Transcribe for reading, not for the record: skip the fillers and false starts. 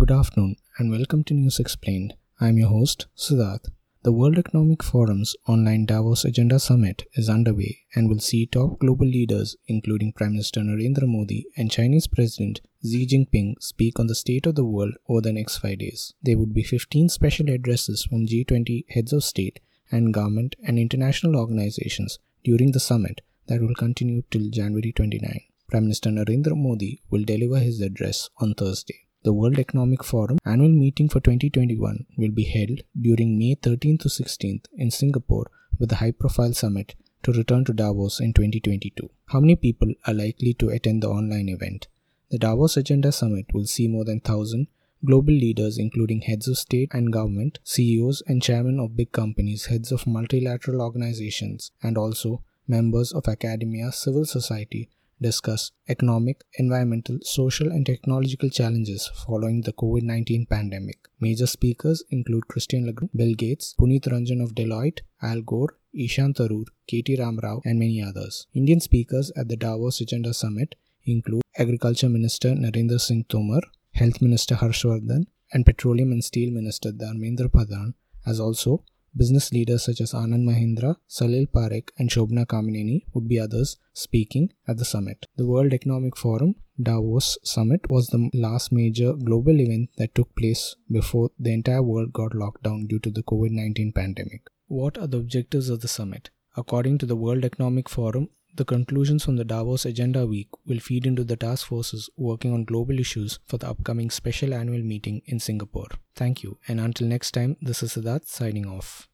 Good afternoon and welcome to News Explained. I am your host, Siddharth. The World Economic Forum's online Davos Agenda Summit is underway and will see top global leaders including Prime Minister Narendra Modi and Chinese President Xi Jinping speak on the state of the world over the next 5 days. There would be 15 special addresses from G20 heads of state and government and international organizations during the summit that will continue till January 29. Prime Minister Narendra Modi will deliver his address on Thursday. The World Economic Forum annual meeting for 2021 will be held during May 13th to 16th in Singapore with a high-profile summit to return to Davos in 2022. How many people are likely to attend the online event? The Davos Agenda Summit will see more than 1,000 global leaders including heads of state and government, CEOs and chairmen of big companies, heads of multilateral organizations, and also members of academia, civil society, discuss economic, environmental, social and technological challenges following the COVID-19 pandemic. Major speakers include Christian Lagarde, Bill Gates, Puneet Ranjan of Deloitte, Al Gore, Ishan Tharoor, Katie Ram Rao and many others. Indian speakers at the Davos Agenda Summit include Agriculture Minister Narendra Singh Tomar, Health Minister Harshvardhan and Petroleum and Steel Minister Dharmendra Pradhan, as also business leaders such as Anand Mahindra, Salil Parekh and Shobhana Kamineni would be others speaking at the summit. The World Economic Forum Davos Summit was the last major global event that took place before the entire world got locked down due to the COVID-19 pandemic. What are the objectives of the summit? According to the World Economic Forum, the conclusions from the Davos Agenda Week will feed into the task forces working on global issues for the upcoming special annual meeting in Singapore. Thank you, and until next time, this is Siddharth signing off.